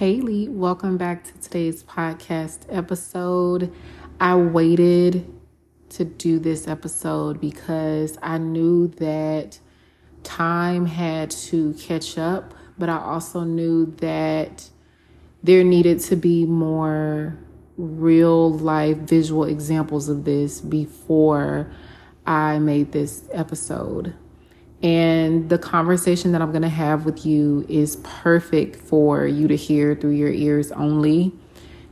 Haley, welcome back to today's podcast episode. I waited to do this episode because I knew that time had to catch up, but I also knew that there needed to be more real life visual examples of this before I made this episode. And the conversation that I'm going to have with you is perfect for you to hear through your ears only.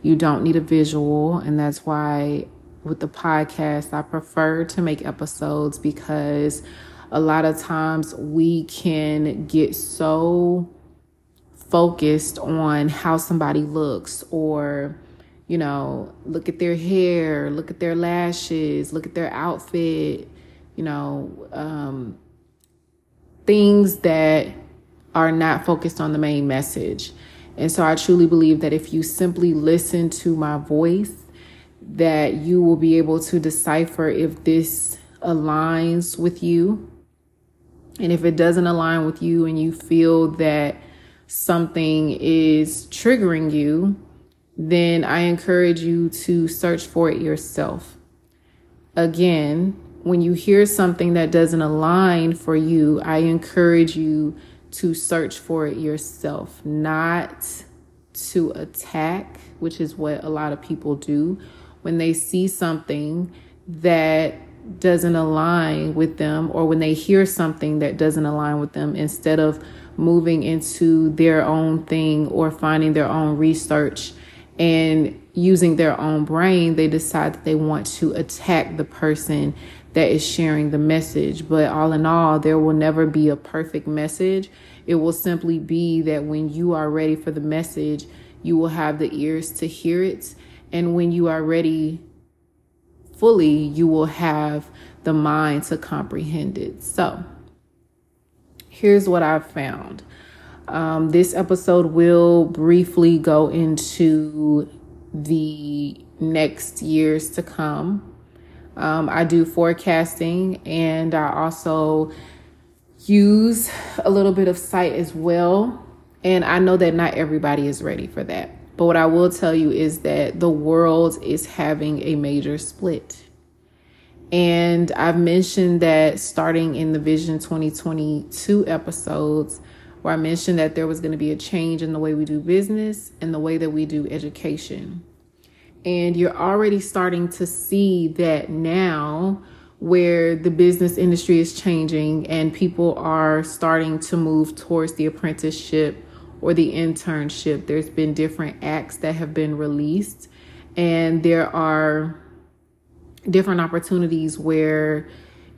You don't need a visual. And that's why with the podcast, I prefer to make episodes because a lot of times we can get so focused on how somebody looks or, you know, look at their hair, look at their lashes, look at their outfit, you know, things that are not focused on the main message. And so I truly believe that if you simply listen to my voice, that you will be able to decipher if this aligns with you. And if it doesn't align with you and you feel that something is triggering you, then I encourage you to search for it yourself. Again, when you hear something that doesn't align for you, I encourage you to search for it yourself, not to attack, which is what a lot of people do when they see something that doesn't align with them or when they hear something that doesn't align with them. Instead of moving into their own thing or finding their own research and using their own brain, they decide that they want to attack the person that is sharing the message. But all in all, there will never be a perfect message. It will simply be that when you are ready for the message, you will have the ears to hear it. And when you are ready fully, you will have the mind to comprehend it. So here's what I've found. This episode will briefly go into the next years to come. I do forecasting and I also use a little bit of sight as well. And I know that not everybody is ready for that. But what I will tell you is that the world is having a major split. And I've mentioned that starting in the Vision 2022 episodes, where I mentioned that there was going to be a change in the way we do business and the way that we do education. And you're already starting to see that now, where the business industry is changing and people are starting to move towards the apprenticeship or the internship. There's been different acts that have been released, and there are different opportunities where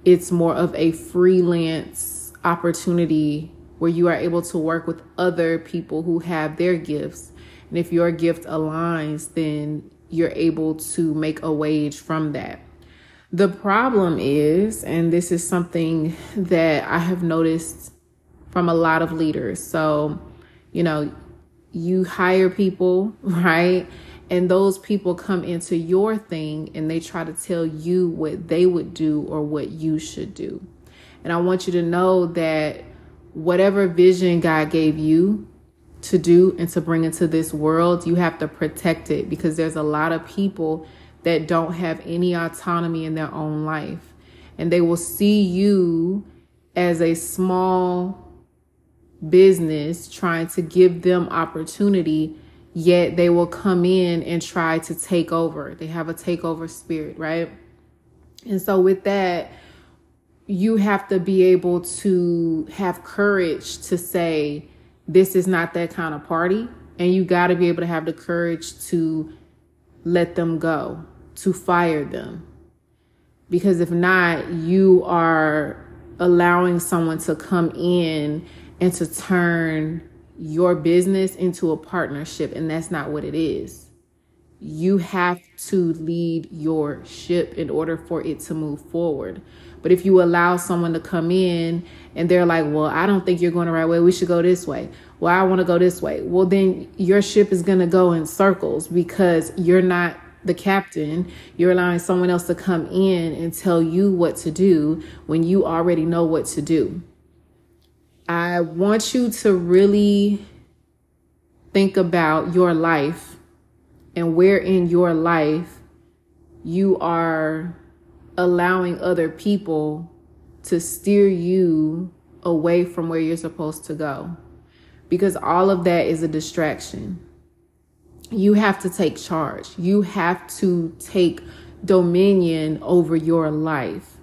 it's more of a freelance opportunity where you are able to work with other people who have their gifts. And if your gift aligns, then you're able to make a wage from that. The problem is, and this is something that I have noticed from a lot of leaders. So, you know, you hire people, right? And those people come into your thing and they try to tell you what they would do or what you should do. And I want you to know that whatever vision God gave you to do and to bring into this world, you have to protect it, because there's a lot of people that don't have any autonomy in their own life. And they will see you as a small business trying to give them opportunity, yet they will come in and try to take over. They have a takeover spirit, right? And so with that, you have to be able to have courage to say, this is not that kind of party. And you got to be able to have the courage to let them go, to fire them. Because if not, you are allowing someone to come in and to turn your business into a partnership. And that's not what it is. You have to lead your ship in order for it to move forward. But if you allow someone to come in and they're like, well, I don't think you're going the right way. We should go this way. Well, I want to go this way. Well, then your ship is going to go in circles because you're not the captain. You're allowing someone else to come in and tell you what to do when you already know what to do. I want you to really think about your life and where in your life you are allowing other people to steer you away from where you're supposed to go. Because all of that is a distraction. You have to take charge. You have to take dominion over your life.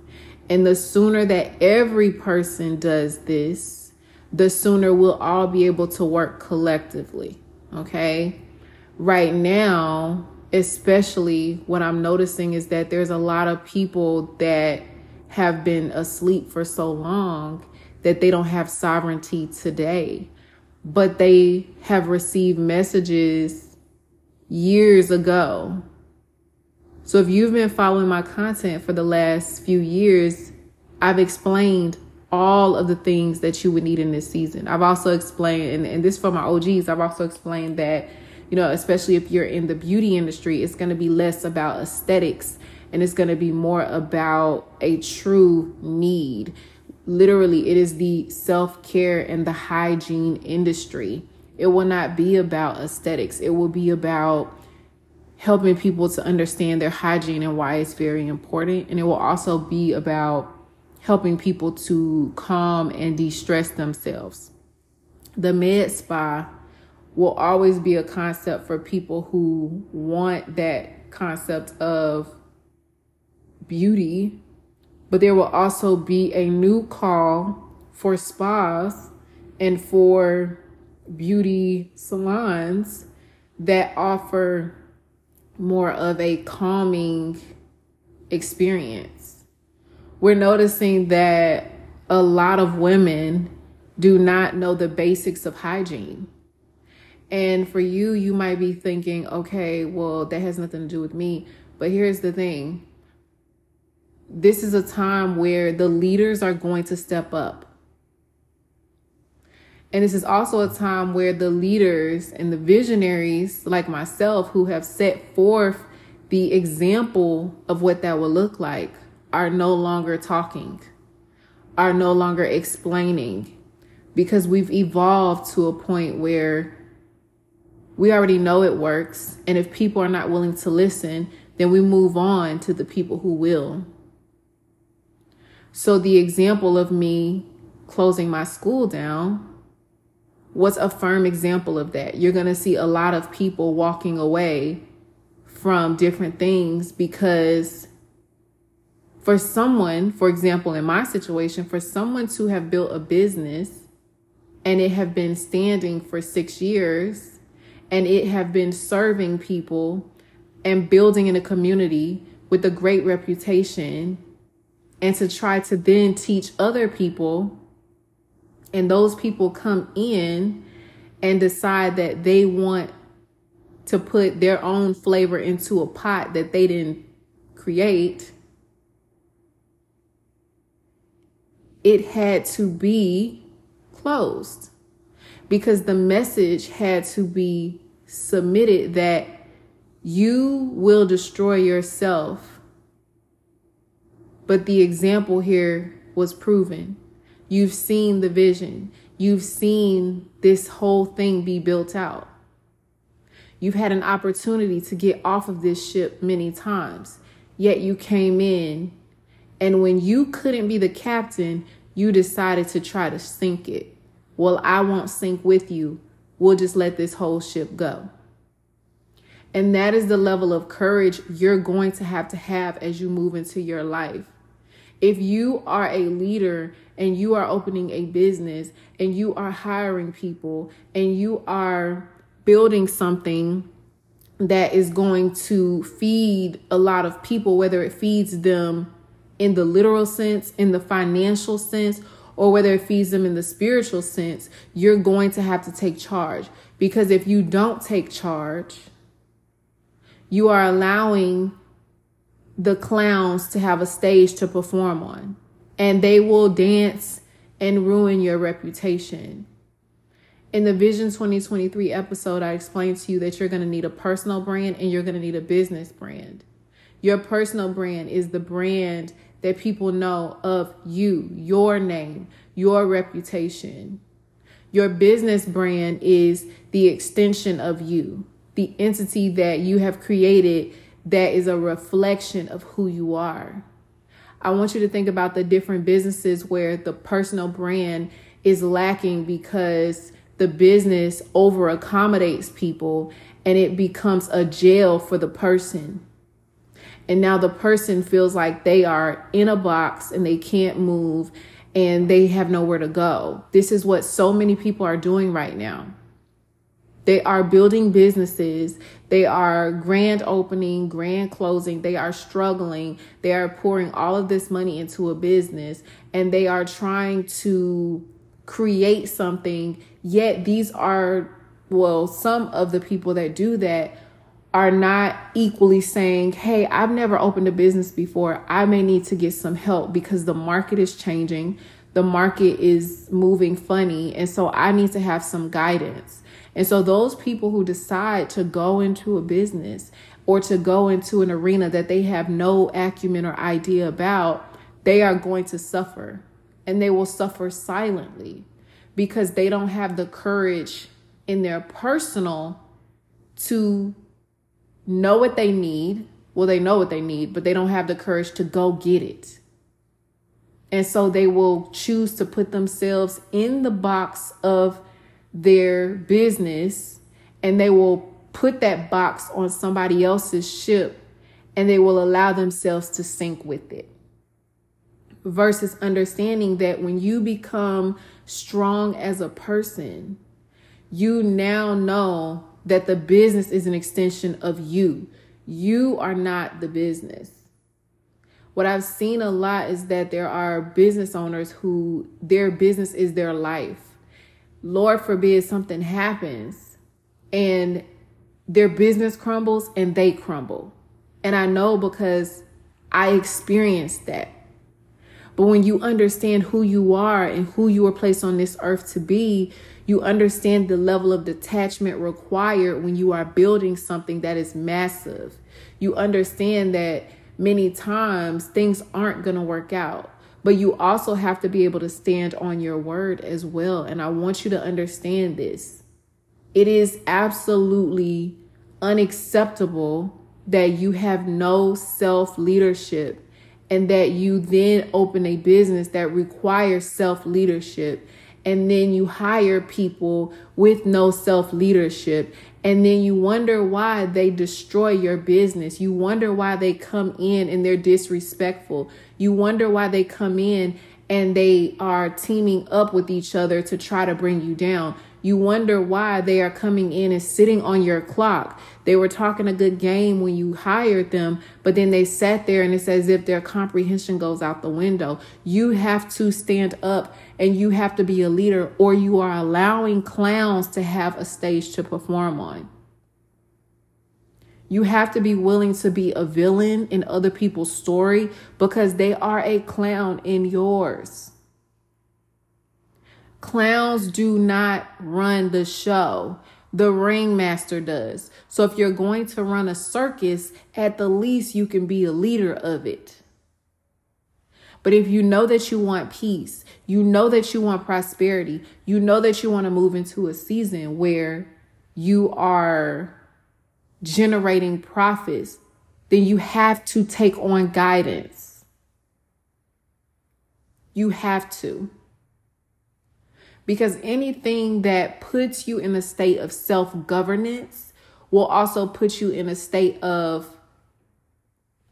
And the sooner that every person does this, the sooner we'll all be able to work collectively. Okay? Right now, especially what I'm noticing is that there's a lot of people that have been asleep for so long that they don't have sovereignty today, but they have received messages years ago. So if you've been following my content for the last few years, I've explained all of the things that you would need in this season. I've also explained, and this for my OGs, I've also explained that, you know, especially if you're in the beauty industry, it's going to be less about aesthetics and it's going to be more about a true need. Literally, it is the self-care and the hygiene industry. It will not be about aesthetics. It will be about helping people to understand their hygiene and why it's very important. And it will also be about helping people to calm and de-stress themselves. The med spa will always be a concept for people who want that concept of beauty, but there will also be a new call for spas and for beauty salons that offer more of a calming experience. We're noticing that a lot of women do not know the basics of hygiene. And for you, you might be thinking, okay, well, that has nothing to do with me. But here's the thing. This is a time where the leaders are going to step up. And this is also a time where the leaders and the visionaries like myself who have set forth the example of what that will look like are no longer talking, are no longer explaining, because we've evolved to a point where we already know it works. And if people are not willing to listen, then we move on to the people who will. So the example of me closing my school down was a firm example of that. You're going to see a lot of people walking away from different things because for someone, for example, in my situation, for someone to have built a business and it have been standing for 6 years, and it have been serving people and building in a community with a great reputation, and to try to then teach other people, and those people come in and decide that they want to put their own flavor into a pot that they didn't create. It had to be closed. Because the message had to be submitted that you will destroy yourself. But the example here was proven. You've seen the vision. You've seen this whole thing be built out. You've had an opportunity to get off of this ship many times. Yet you came in, and when you couldn't be the captain, you decided to try to sink it. Well, I won't sink with you. We'll just let this whole ship go. And that is the level of courage you're going to have as you move into your life. If you are a leader and you are opening a business and you are hiring people and you are building something that is going to feed a lot of people, whether it feeds them in the literal sense, in the financial sense, or whether it feeds them in the spiritual sense, you're going to have to take charge. Because if you don't take charge, you are allowing the clowns to have a stage to perform on. And they will dance and ruin your reputation. In the Vision 2023 episode, I explained to you that you're going to need a personal brand and you're going to need a business brand. Your personal brand is the brand that people know of you, your name, your reputation. Your business brand is the extension of you, the entity that you have created that is a reflection of who you are. I want you to think about the different businesses where the personal brand is lacking because the business over accommodates people and it becomes a jail for the person. And now the person feels like they are in a box and they can't move and they have nowhere to go. This is what so many people are doing right now. They are building businesses. They are grand opening, grand closing. They are struggling. They are pouring all of this money into a business and they are trying to create something. Yet these are, well, some of the people that do that are not equally saying, hey, I've never opened a business before. I may need to get some help because the market is changing. The market is moving funny. And so I need to have some guidance. And so those people who decide to go into a business or to go into an arena that they have no acumen or idea about, they are going to suffer, and they will suffer silently because they don't have the courage in their personal to know what they need. Well, they know what they need, but they don't have the courage to go get it. And so they will choose to put themselves in the box of their business, and they will put that box on somebody else's ship, and they will allow themselves to sink with it. Versus understanding that when you become strong as a person, you now know that the business is an extension of you. You are not the business. What I've seen a lot is that there are business owners who their business is their life. Lord forbid something happens and their business crumbles and they crumble. And I know because I experienced that. But when you understand who you are and who you were placed on this earth to be, you understand the level of detachment required when you are building something that is massive. You understand that many times things aren't going to work out, but you also have to be able to stand on your word as well. And I want you to understand this. It is absolutely unacceptable that you have no self-leadership and that you then open a business that requires self-leadership, and then you hire people with no self-leadership, and then you wonder why they destroy your business. You wonder why they come in and they're disrespectful. You wonder why they come in and they are teaming up with each other to try to bring you down. You wonder why they are coming in and sitting on your clock. They were talking a good game when you hired them, but then they sat there and it's as if their comprehension goes out the window. You have to stand up and you have to be a leader, or you are allowing clowns to have a stage to perform on. You have to be willing to be a villain in other people's story because they are a clown in yours. Clowns do not run the show. The ringmaster does. So if you're going to run a circus, at the least you can be a leader of it. But if you know that you want peace, you know that you want prosperity, you know that you want to move into a season where you are generating profits, then you have to take on guidance. You have to. Because anything that puts you in a state of self-governance will also put you in a state of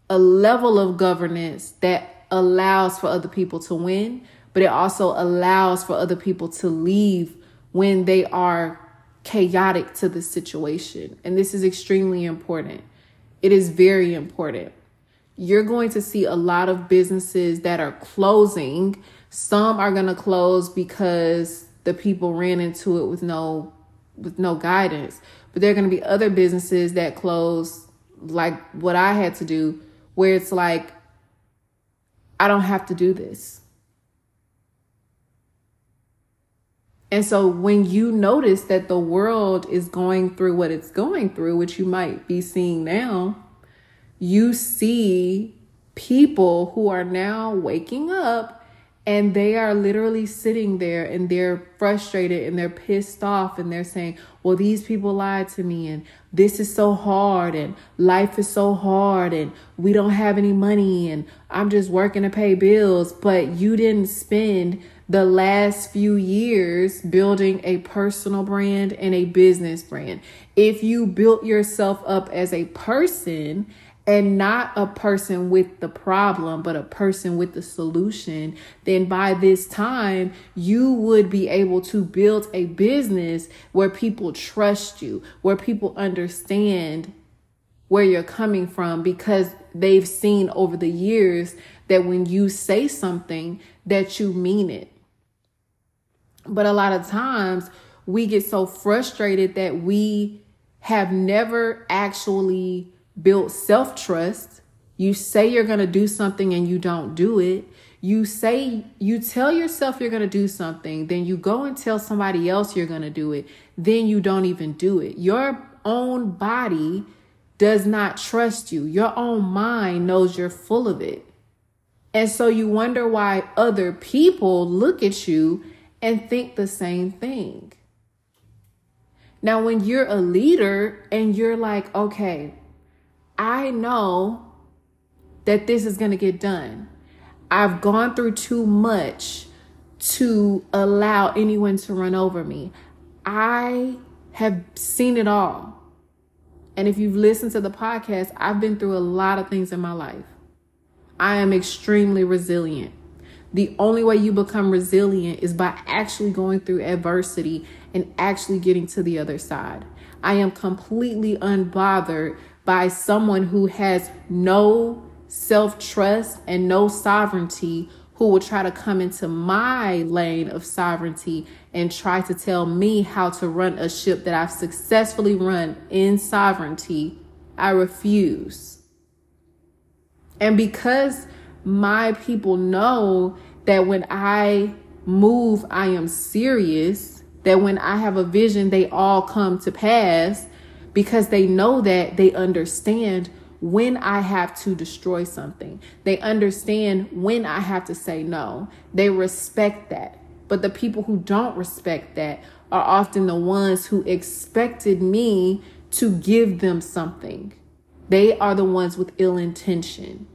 a level of governance that allows for other people to win, but it also allows for other people to leave when they are chaotic to the situation. And this is extremely important. It is very important. You're going to see a lot of businesses that are closing. Some are going to close because the people ran into it with no guidance. But there are going to be other businesses that close, like what I had to do, where it's like, I don't have to do this. And so when you notice that the world is going through what it's going through, which you might be seeing now, you see people who are now waking up And they are literally sitting there and they're frustrated and they're pissed off and they're saying, well, these people lied to me and this is so hard and life is so hard and we don't have any money and I'm just working to pay bills. But you didn't spend the last few years building a personal brand and a business brand. If you built yourself up as a person, and not a person with the problem, but a person with the solution, then by this time, you would be able to build a business where people trust you, where people understand where you're coming from, because they've seen over the years that when you say something, that you mean it. But a lot of times, we get so frustrated that we have never actually built self-trust. You say you're going to do something and you don't do it. You tell yourself you're going to do something, then you go and tell somebody else you're going to do it. Then you don't even do it. Your own body does not trust you. Your own mind knows you're full of it. And so you wonder why other people look at you and think the same thing. Now, when you're a leader and you're like, okay, I know that this is going to get done. I've gone through too much to allow anyone to run over me. I have seen it all. And if you've listened to the podcast, I've been through a lot of things in my life. I am extremely resilient. The only way you become resilient is by actually going through adversity and actually getting to the other side. I am completely unbothered by someone who has no self-trust and no sovereignty, who will try to come into my lane of sovereignty and try to tell me how to run a ship that I've successfully run in sovereignty. I refuse. And because my people know that when I move, I am serious, that when I have a vision, they all come to pass, because they know that, they understand when I have to destroy something. They understand when I have to say no. They respect that. But the people who don't respect that are often the ones who expected me to give them something. They are the ones with ill intention.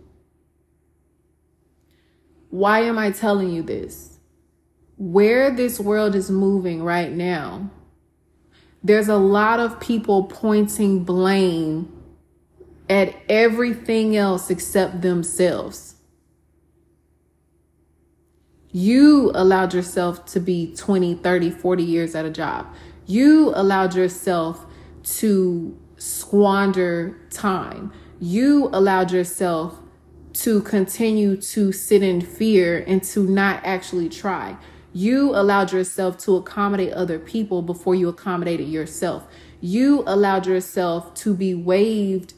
Why am I telling you this? Where this world is moving right now, there's a lot of people pointing blame at everything else except themselves. You allowed yourself to be 20, 30, 40 years at a job. You allowed yourself to squander time. You allowed yourself to continue to sit in fear and to not actually try. You allowed yourself to accommodate other people before you accommodated yourself. You allowed yourself to be waved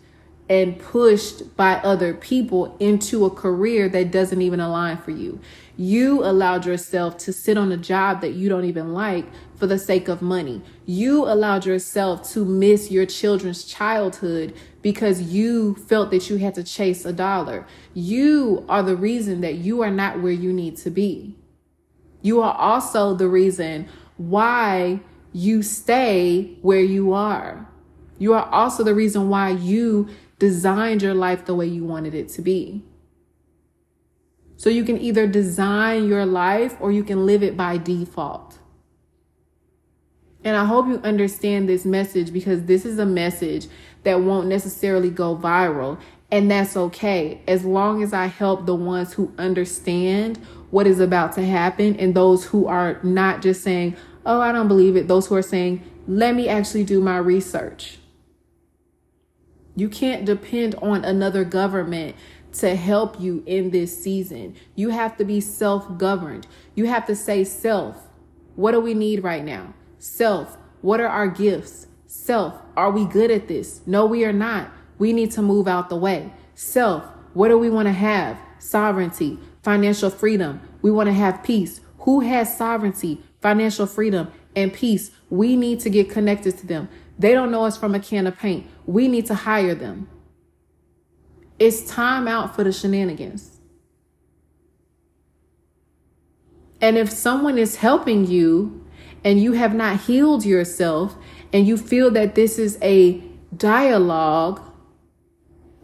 and pushed by other people into a career that doesn't even align for you. You allowed yourself to sit on a job that you don't even like for the sake of money. You allowed yourself to miss your children's childhood because you felt that you had to chase a dollar. You are the reason that you are not where you need to be. You are also the reason why you stay where you are. You are also the reason why you designed your life the way you wanted it to be. So you can either design your life or you can live it by default. And I hope you understand this message, because this is a message that won't necessarily go viral. And that's okay, as long as I help the ones who understand what is about to happen, and those who are not just saying, oh, I don't believe it. Those who are saying, let me actually do my research. You can't depend on another government to help you in this season. You have to be self-governed. You have to say, self, what do we need right now? Self, what are our gifts? Self, are we good at this? No, we are not. We need to move out the way. Self, what do we want to have? Sovereignty, financial freedom. We want to have peace. Who has sovereignty, financial freedom, and peace? We need to get connected to them. They don't know us from a can of paint. We need to hire them. It's time out for the shenanigans. And if someone is helping you and you have not healed yourself and you feel that this is a dialogue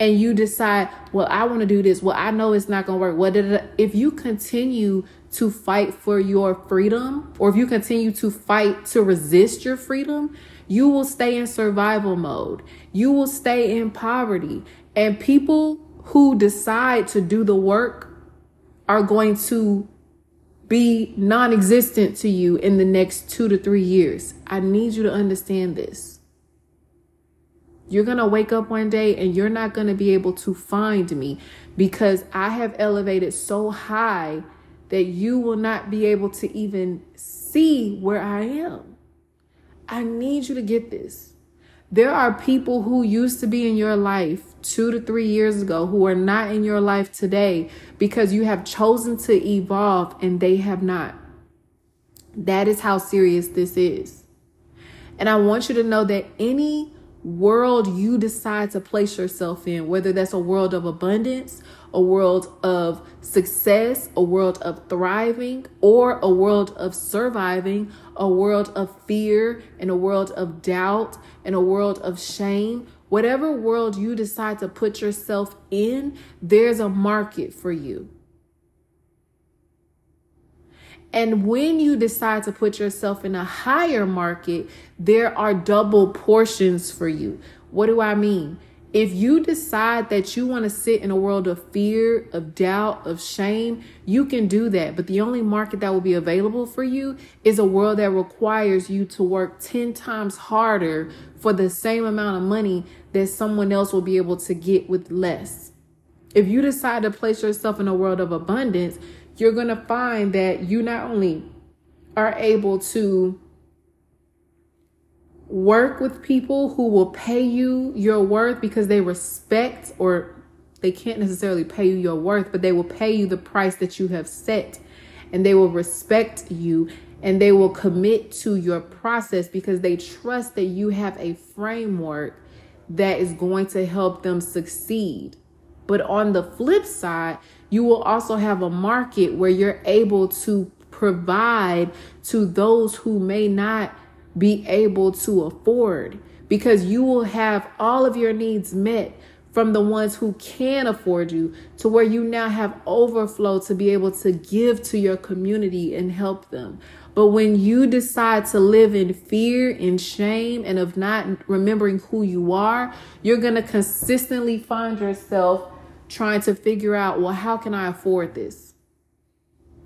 and you decide, well, I want to do this. Well, I know it's not going to work. Well, if you continue to fight for your freedom, or if you continue to fight to resist your freedom, you will stay in survival mode. You will stay in poverty. And people who decide to do the work are going to be non-existent to you in the next 2 to 3 years. I need you to understand this. You're going to wake up one day and you're not going to be able to find me, because I have elevated so high that you will not be able to even see where I am. I need you to get this. There are people who used to be in your life 2 to 3 years ago who are not in your life today because you have chosen to evolve and they have not. That is how serious this is. And I want you to know that any world you decide to place yourself in, whether that's a world of abundance, a world of success, a world of thriving, or a world of surviving, a world of fear, and a world of doubt, and a world of shame. Whatever world you decide to put yourself in, there's a market for you. And when you decide to put yourself in a higher market, there are double portions for you. What do I mean? If you decide that you want to sit in a world of fear, of doubt, of shame, you can do that. But the only market that will be available for you is a world that requires you to work 10 times harder for the same amount of money that someone else will be able to get with less. If you decide to place yourself in a world of abundance, you're going to find that you not only are able to work with people who will pay you your worth because they respect, or they can't necessarily pay you your worth, but they will pay you the price that you have set, and they will respect you, and they will commit to your process because they trust that you have a framework that is going to help them succeed. But on the flip side, you will also have a market where you're able to provide to those who may not be able to afford, because you will have all of your needs met from the ones who can afford you to where you now have overflow to be able to give to your community and help them. But when you decide to live in fear and shame and of not remembering who you are, you're going to consistently find yourself trying to figure out, well, how can I afford this?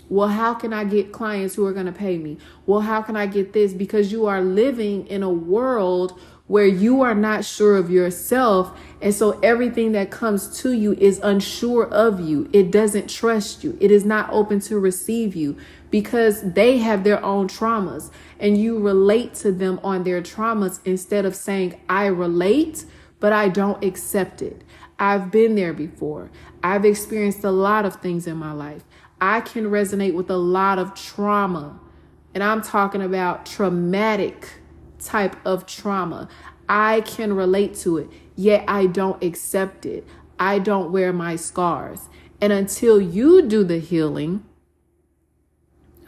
Well, how can I get clients who are going to pay me? Well, how can I get this? Because you are living in a world where you are not sure of yourself. And so everything that comes to you is unsure of you. It doesn't trust you. It is not open to receive you because they have their own traumas, and you relate to them on their traumas instead of saying, I relate, but I don't accept it. I've been there before. I've experienced a lot of things in my life. I can resonate with a lot of trauma, and I'm talking about traumatic type of trauma. I can relate to it, yet I don't accept it. I don't wear my scars. And until you do the healing,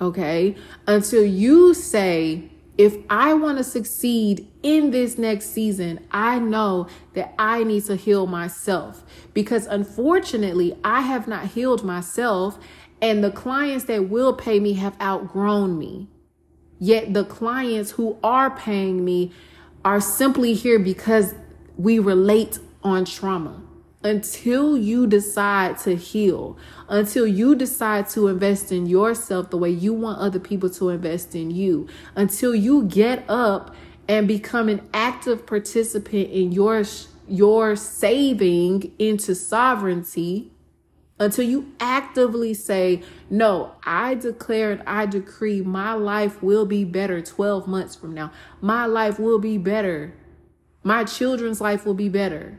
okay, until you say, if I want to succeed in this next season, I know that I need to heal myself, because unfortunately, I have not healed myself. And the clients that will pay me have outgrown me. Yet the clients who are paying me are simply here because we relate on trauma. Until you decide to heal, until you decide to invest in yourself the way you want other people to invest in you, until you get up and become an active participant in your saving into sovereignty, until you actively say, no, I declare and I decree my life will be better 12 months from now. My life will be better. My children's life will be better.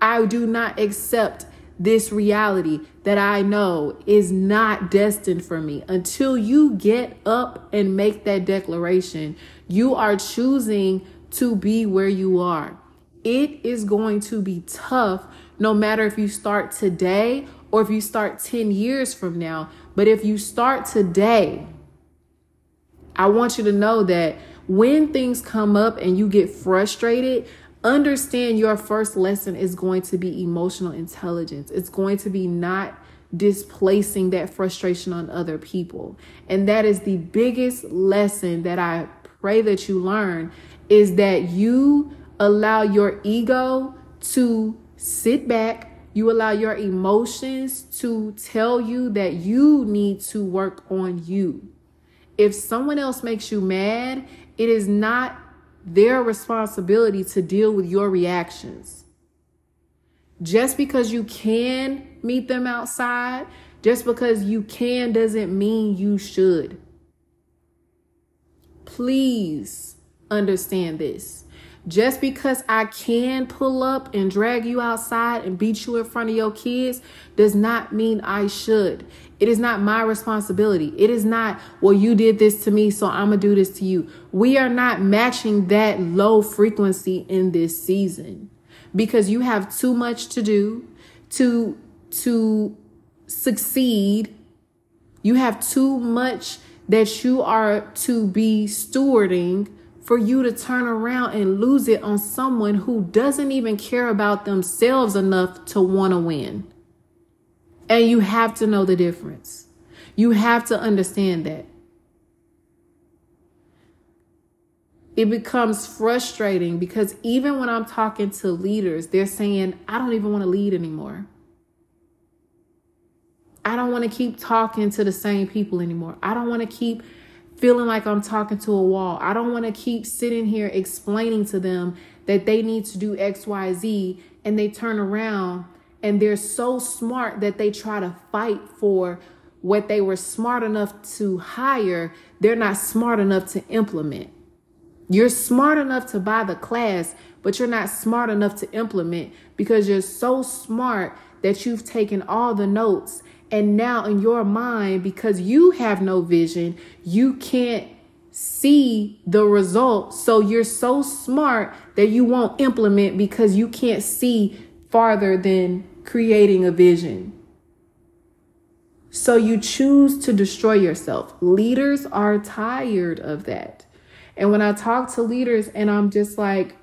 I do not accept this reality that I know is not destined for me. Until you get up and make that declaration, you are choosing to be where you are. It is going to be tough, no matter if you start today or if you start 10 years from now, But if you start today, I want you to know that when things come up and you get frustrated, understand your first lesson is going to be emotional intelligence. It's going to be not displacing that frustration on other people. And that is the biggest lesson that I pray that you learn, is that you allow your ego to sit back. You allow your emotions to tell you that you need to work on you. If someone else makes you mad, it is not their responsibility to deal with your reactions. Just because you can meet them outside, just because you can, doesn't mean you should. Please understand this. Just because I can pull up and drag you outside and beat you in front of your kids does not mean I should. It is not my responsibility. It is not, well, you did this to me, so I'm going to do this to you. We are not matching that low frequency in this season, because you have too much to do to succeed. You have too much that you are to be stewarding for you to turn around and lose it on someone who doesn't even care about themselves enough to want to win. And you have to know the difference. You have to understand that. It becomes frustrating because even when I'm talking to leaders, they're saying, I don't even want to lead anymore. I don't want to keep talking to the same people anymore. I don't want to keep feeling like I'm talking to a wall. I don't want to keep sitting here explaining to them that they need to do X, Y, Z, and they turn around and they're so smart that they try to fight for what they were smart enough to hire. They're not smart enough to implement. You're smart enough to buy the class, but you're not smart enough to implement because you're so smart that you've taken all the notes. And now in your mind, because you have no vision, you can't see the result. So you're so smart that you won't implement because you can't see farther than creating a vision. So you choose to destroy yourself. Leaders are tired of that. And when I talk to leaders and I'm just like,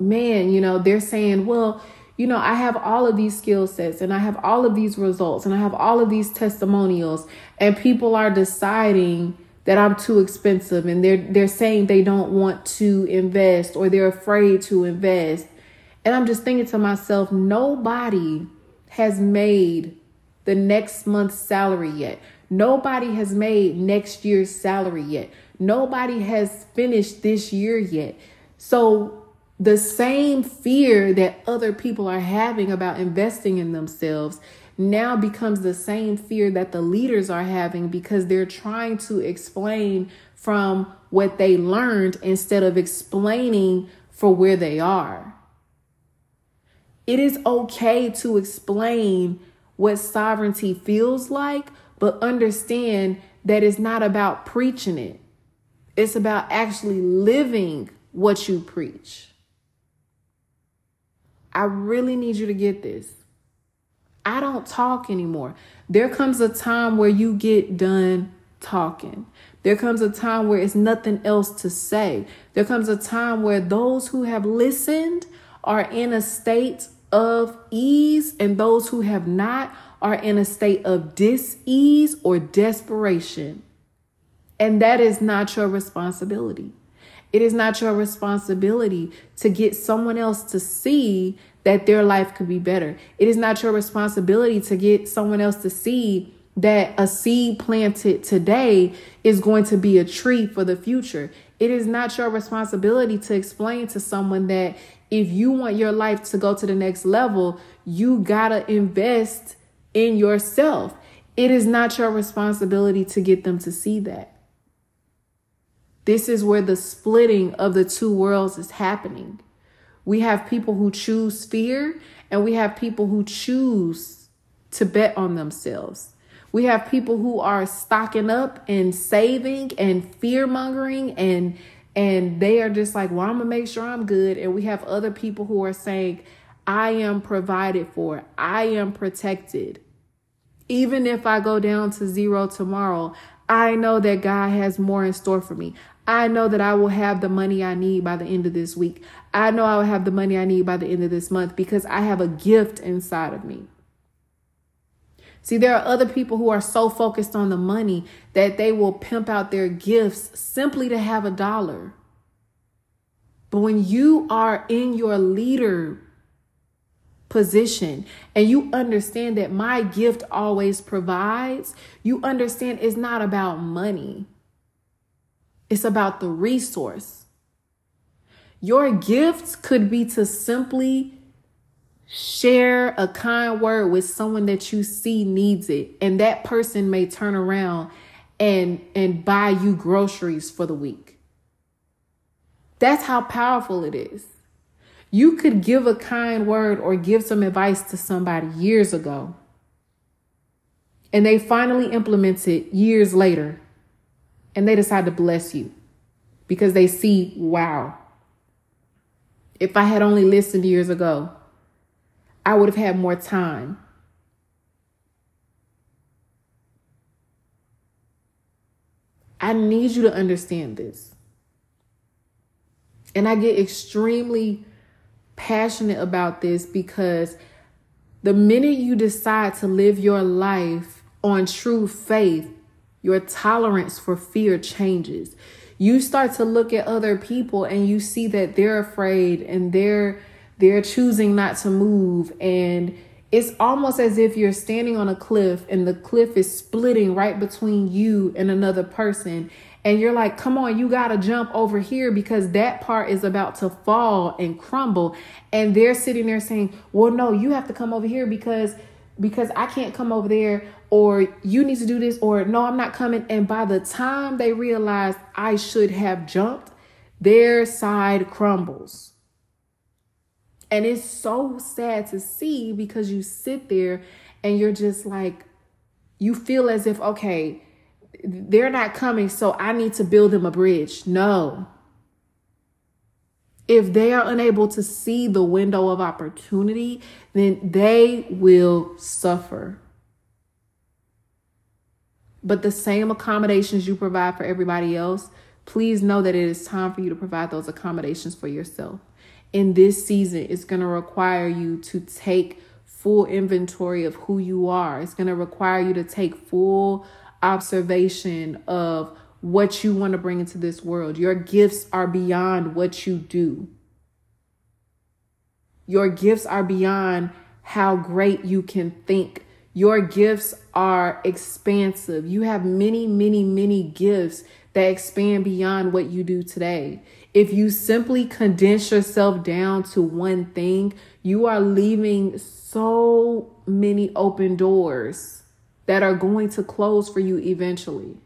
man, they're saying, well, I have all of these skill sets and I have all of these results and I have all of these testimonials, and people are deciding that I'm too expensive, and they're saying they don't want to invest or they're afraid to invest. And I'm just thinking to myself, nobody has made the next month's salary yet. Nobody has made next year's salary yet. Nobody has finished this year yet. So the same fear that other people are having about investing in themselves now becomes the same fear that the leaders are having, because they're trying to explain from what they learned instead of explaining for where they are. It is okay to explain what sovereignty feels like, but understand that it's not about preaching it. It's about actually living what you preach. I really need you to get this. I don't talk anymore. There comes a time where you get done talking. There comes a time where it's nothing else to say. There comes a time where those who have listened are in a state of ease, and those who have not are in a state of dis-ease or desperation. And that is not your responsibility. It is not your responsibility to get someone else to see that their life could be better. It is not your responsibility to get someone else to see that a seed planted today is going to be a tree for the future. It is not your responsibility to explain to someone that if you want your life to go to the next level, you gotta invest in yourself. It is not your responsibility to get them to see that. This is where the splitting of the two worlds is happening. We have people who choose fear, and we have people who choose to bet on themselves. We have people who are stocking up and saving and fear-mongering, and they are just like, well, I'm going to make sure I'm good. And we have other people who are saying, I am provided for. I am protected. Even if I go down to zero tomorrow, I know that God has more in store for me. I know that I will have the money I need by the end of this week. I know I will have the money I need by the end of this month because I have a gift inside of me. See, there are other people who are so focused on the money that they will pimp out their gifts simply to have a dollar. But when you are in your leader position and you understand that my gift always provides, you understand it's not about money. It's about the resource. Your gifts could be to simply share a kind word with someone that you see needs it. And that person may turn around and buy you groceries for the week. That's how powerful it is. You could give a kind word or give some advice to somebody years ago, and they finally implement it years later. And they decide to bless you because they see, wow, if I had only listened years ago, I would have had more time. I need you to understand this. And I get extremely passionate about this because the minute you decide to live your life on true faith, your tolerance for fear changes. You start to look at other people and you see that they're afraid and they're choosing not to move. And it's almost as if you're standing on a cliff and the cliff is splitting right between you and another person. And you're like, come on, you got to jump over here because that part is about to fall and crumble. And they're sitting there saying, well, no, you have to come over here because I can't come over there, or you need to do this, or no, I'm not coming. And by the time they realize I should have jumped, their side crumbles. And it's so sad to see because you sit there and you're just like, you feel as if, okay, they're not coming, so I need to build them a bridge. No. If they are unable to see the window of opportunity, then they will suffer. But the same accommodations you provide for everybody else, please know that it is time for you to provide those accommodations for yourself. In this season, it's going to require you to take full inventory of who you are. It's going to require you to take full observation of what you want to bring into this world. Your gifts are beyond what you do. Your gifts are beyond how great you can think. Your gifts are expansive. You have many, many, many gifts that expand beyond what you do today. If you simply condense yourself down to one thing, you are leaving so many open doors that are going to close for you eventually.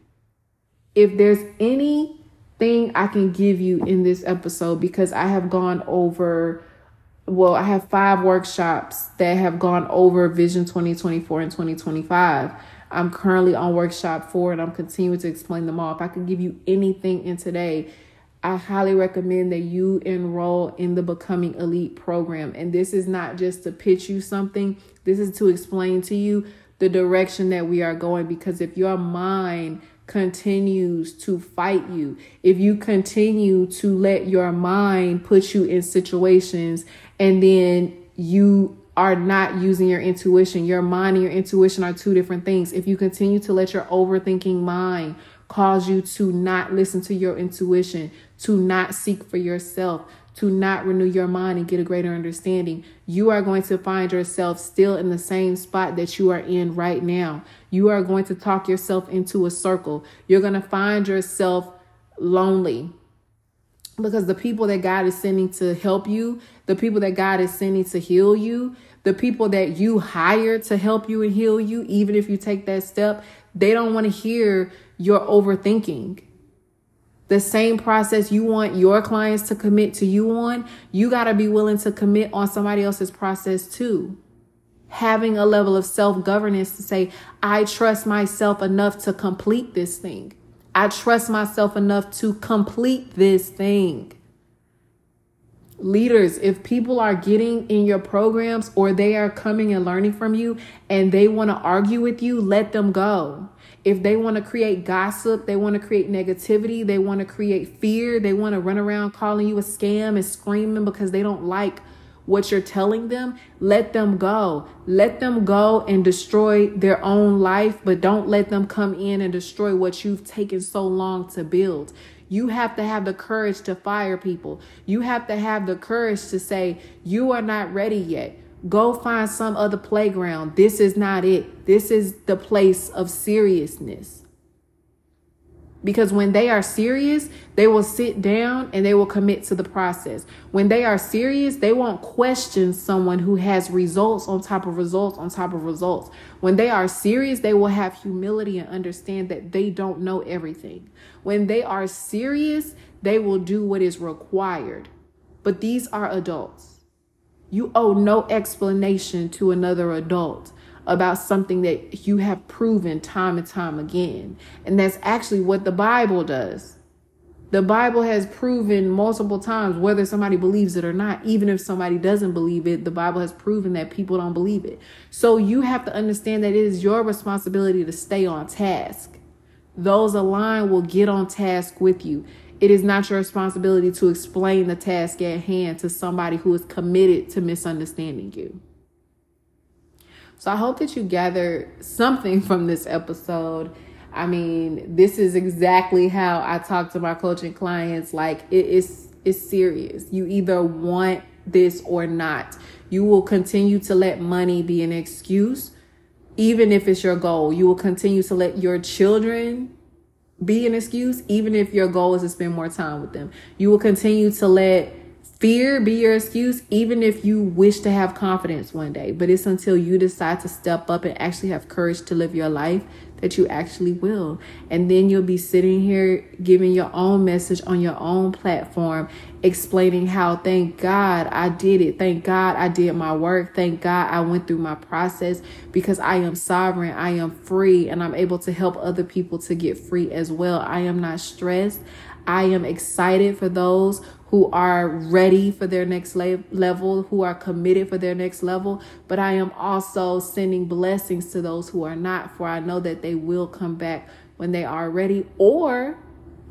If there's anything I can give you in this episode, because I have gone over, well, I have 5 workshops that have gone over Vision 2024 and 2025. I'm currently on workshop 4 and I'm continuing to explain them all. If I could give you anything in today, I highly recommend that you enroll in the Becoming Elite program. And this is not just to pitch you something. This is to explain to you the direction that we are going, because if your mind continues to fight you, if you continue to let your mind put you in situations and then you are not using your intuition, your mind and your intuition are two different things. If you continue to let your overthinking mind cause you to not listen to your intuition, to not seek for yourself, to not renew your mind and get a greater understanding, you are going to find yourself still in the same spot that you are in right now. You are going to talk yourself into a circle. You're going to find yourself lonely because the people that God is sending to help you, the people that God is sending to heal you, the people that you hire to help you and heal you, even if you take that step, they don't want to hear your overthinking. The same process you want your clients to commit to you on, you got to be willing to commit on somebody else's process too. Having a level of self-governance to say, I trust myself enough to complete this thing. I trust myself enough to complete this thing. Leaders, if people are getting in your programs or they are coming and learning from you and they want to argue with you, let them go. If they want to create gossip, they want to create negativity, they want to create fear, they want to run around calling you a scam and screaming because they don't like what you're telling them, let them go. Let them go and destroy their own life, but don't let them come in and destroy what you've taken so long to build. You have to have the courage to fire people. You have to have the courage to say, you are not ready yet. Go find some other playground. This is not it. This is the place of seriousness. Because when they are serious, they will sit down and they will commit to the process. When they are serious, they won't question someone who has results on top of results on top of results. When they are serious, they will have humility and understand that they don't know everything. When they are serious, they will do what is required. But these are adults. You owe no explanation to another adult about something that you have proven time and time again. And that's actually what the Bible does. The Bible has proven multiple times, whether somebody believes it or not, even if somebody doesn't believe it, the Bible has proven that people don't believe it. So you have to understand that it is your responsibility to stay on task. Those aligned will get on task with you. It is not your responsibility to explain the task at hand to somebody who is committed to misunderstanding you. So I hope that you gather something from this episode. I mean, this is exactly how I talk to my coaching clients. Like, it's serious. You either want this or not. You will continue to let money be an excuse, even if it's your goal. You will continue to let your children be an excuse, even if your goal is to spend more time with them. You will continue to let fear be your excuse, even if you wish to have confidence one day. But it's until you decide to step up and actually have courage to live your life that you actually will. And then you'll be sitting here giving your own message on your own platform, explaining how, thank God I did it. Thank God I did my work. Thank God I went through my process, because I am sovereign. I am free, and I'm able to help other people to get free as well. I am not stressed. I am excited for those who are ready for their next level, who are committed for their next level. But I am also sending blessings to those who are not, for I know that they will come back when they are ready, or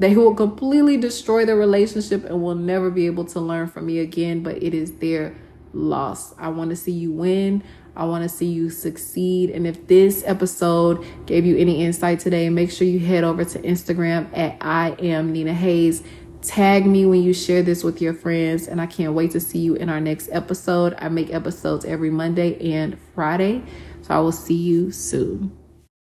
they will completely destroy the relationship and will never be able to learn from me again, but it is their loss. I want to see you win. I want to see you succeed. And if this episode gave you any insight today, make sure you head over to Instagram at @IamNinaHayes. Tag me when you share this with your friends, and I can't wait to see you in our next episode. I make episodes every Monday and Friday, so I will see you soon.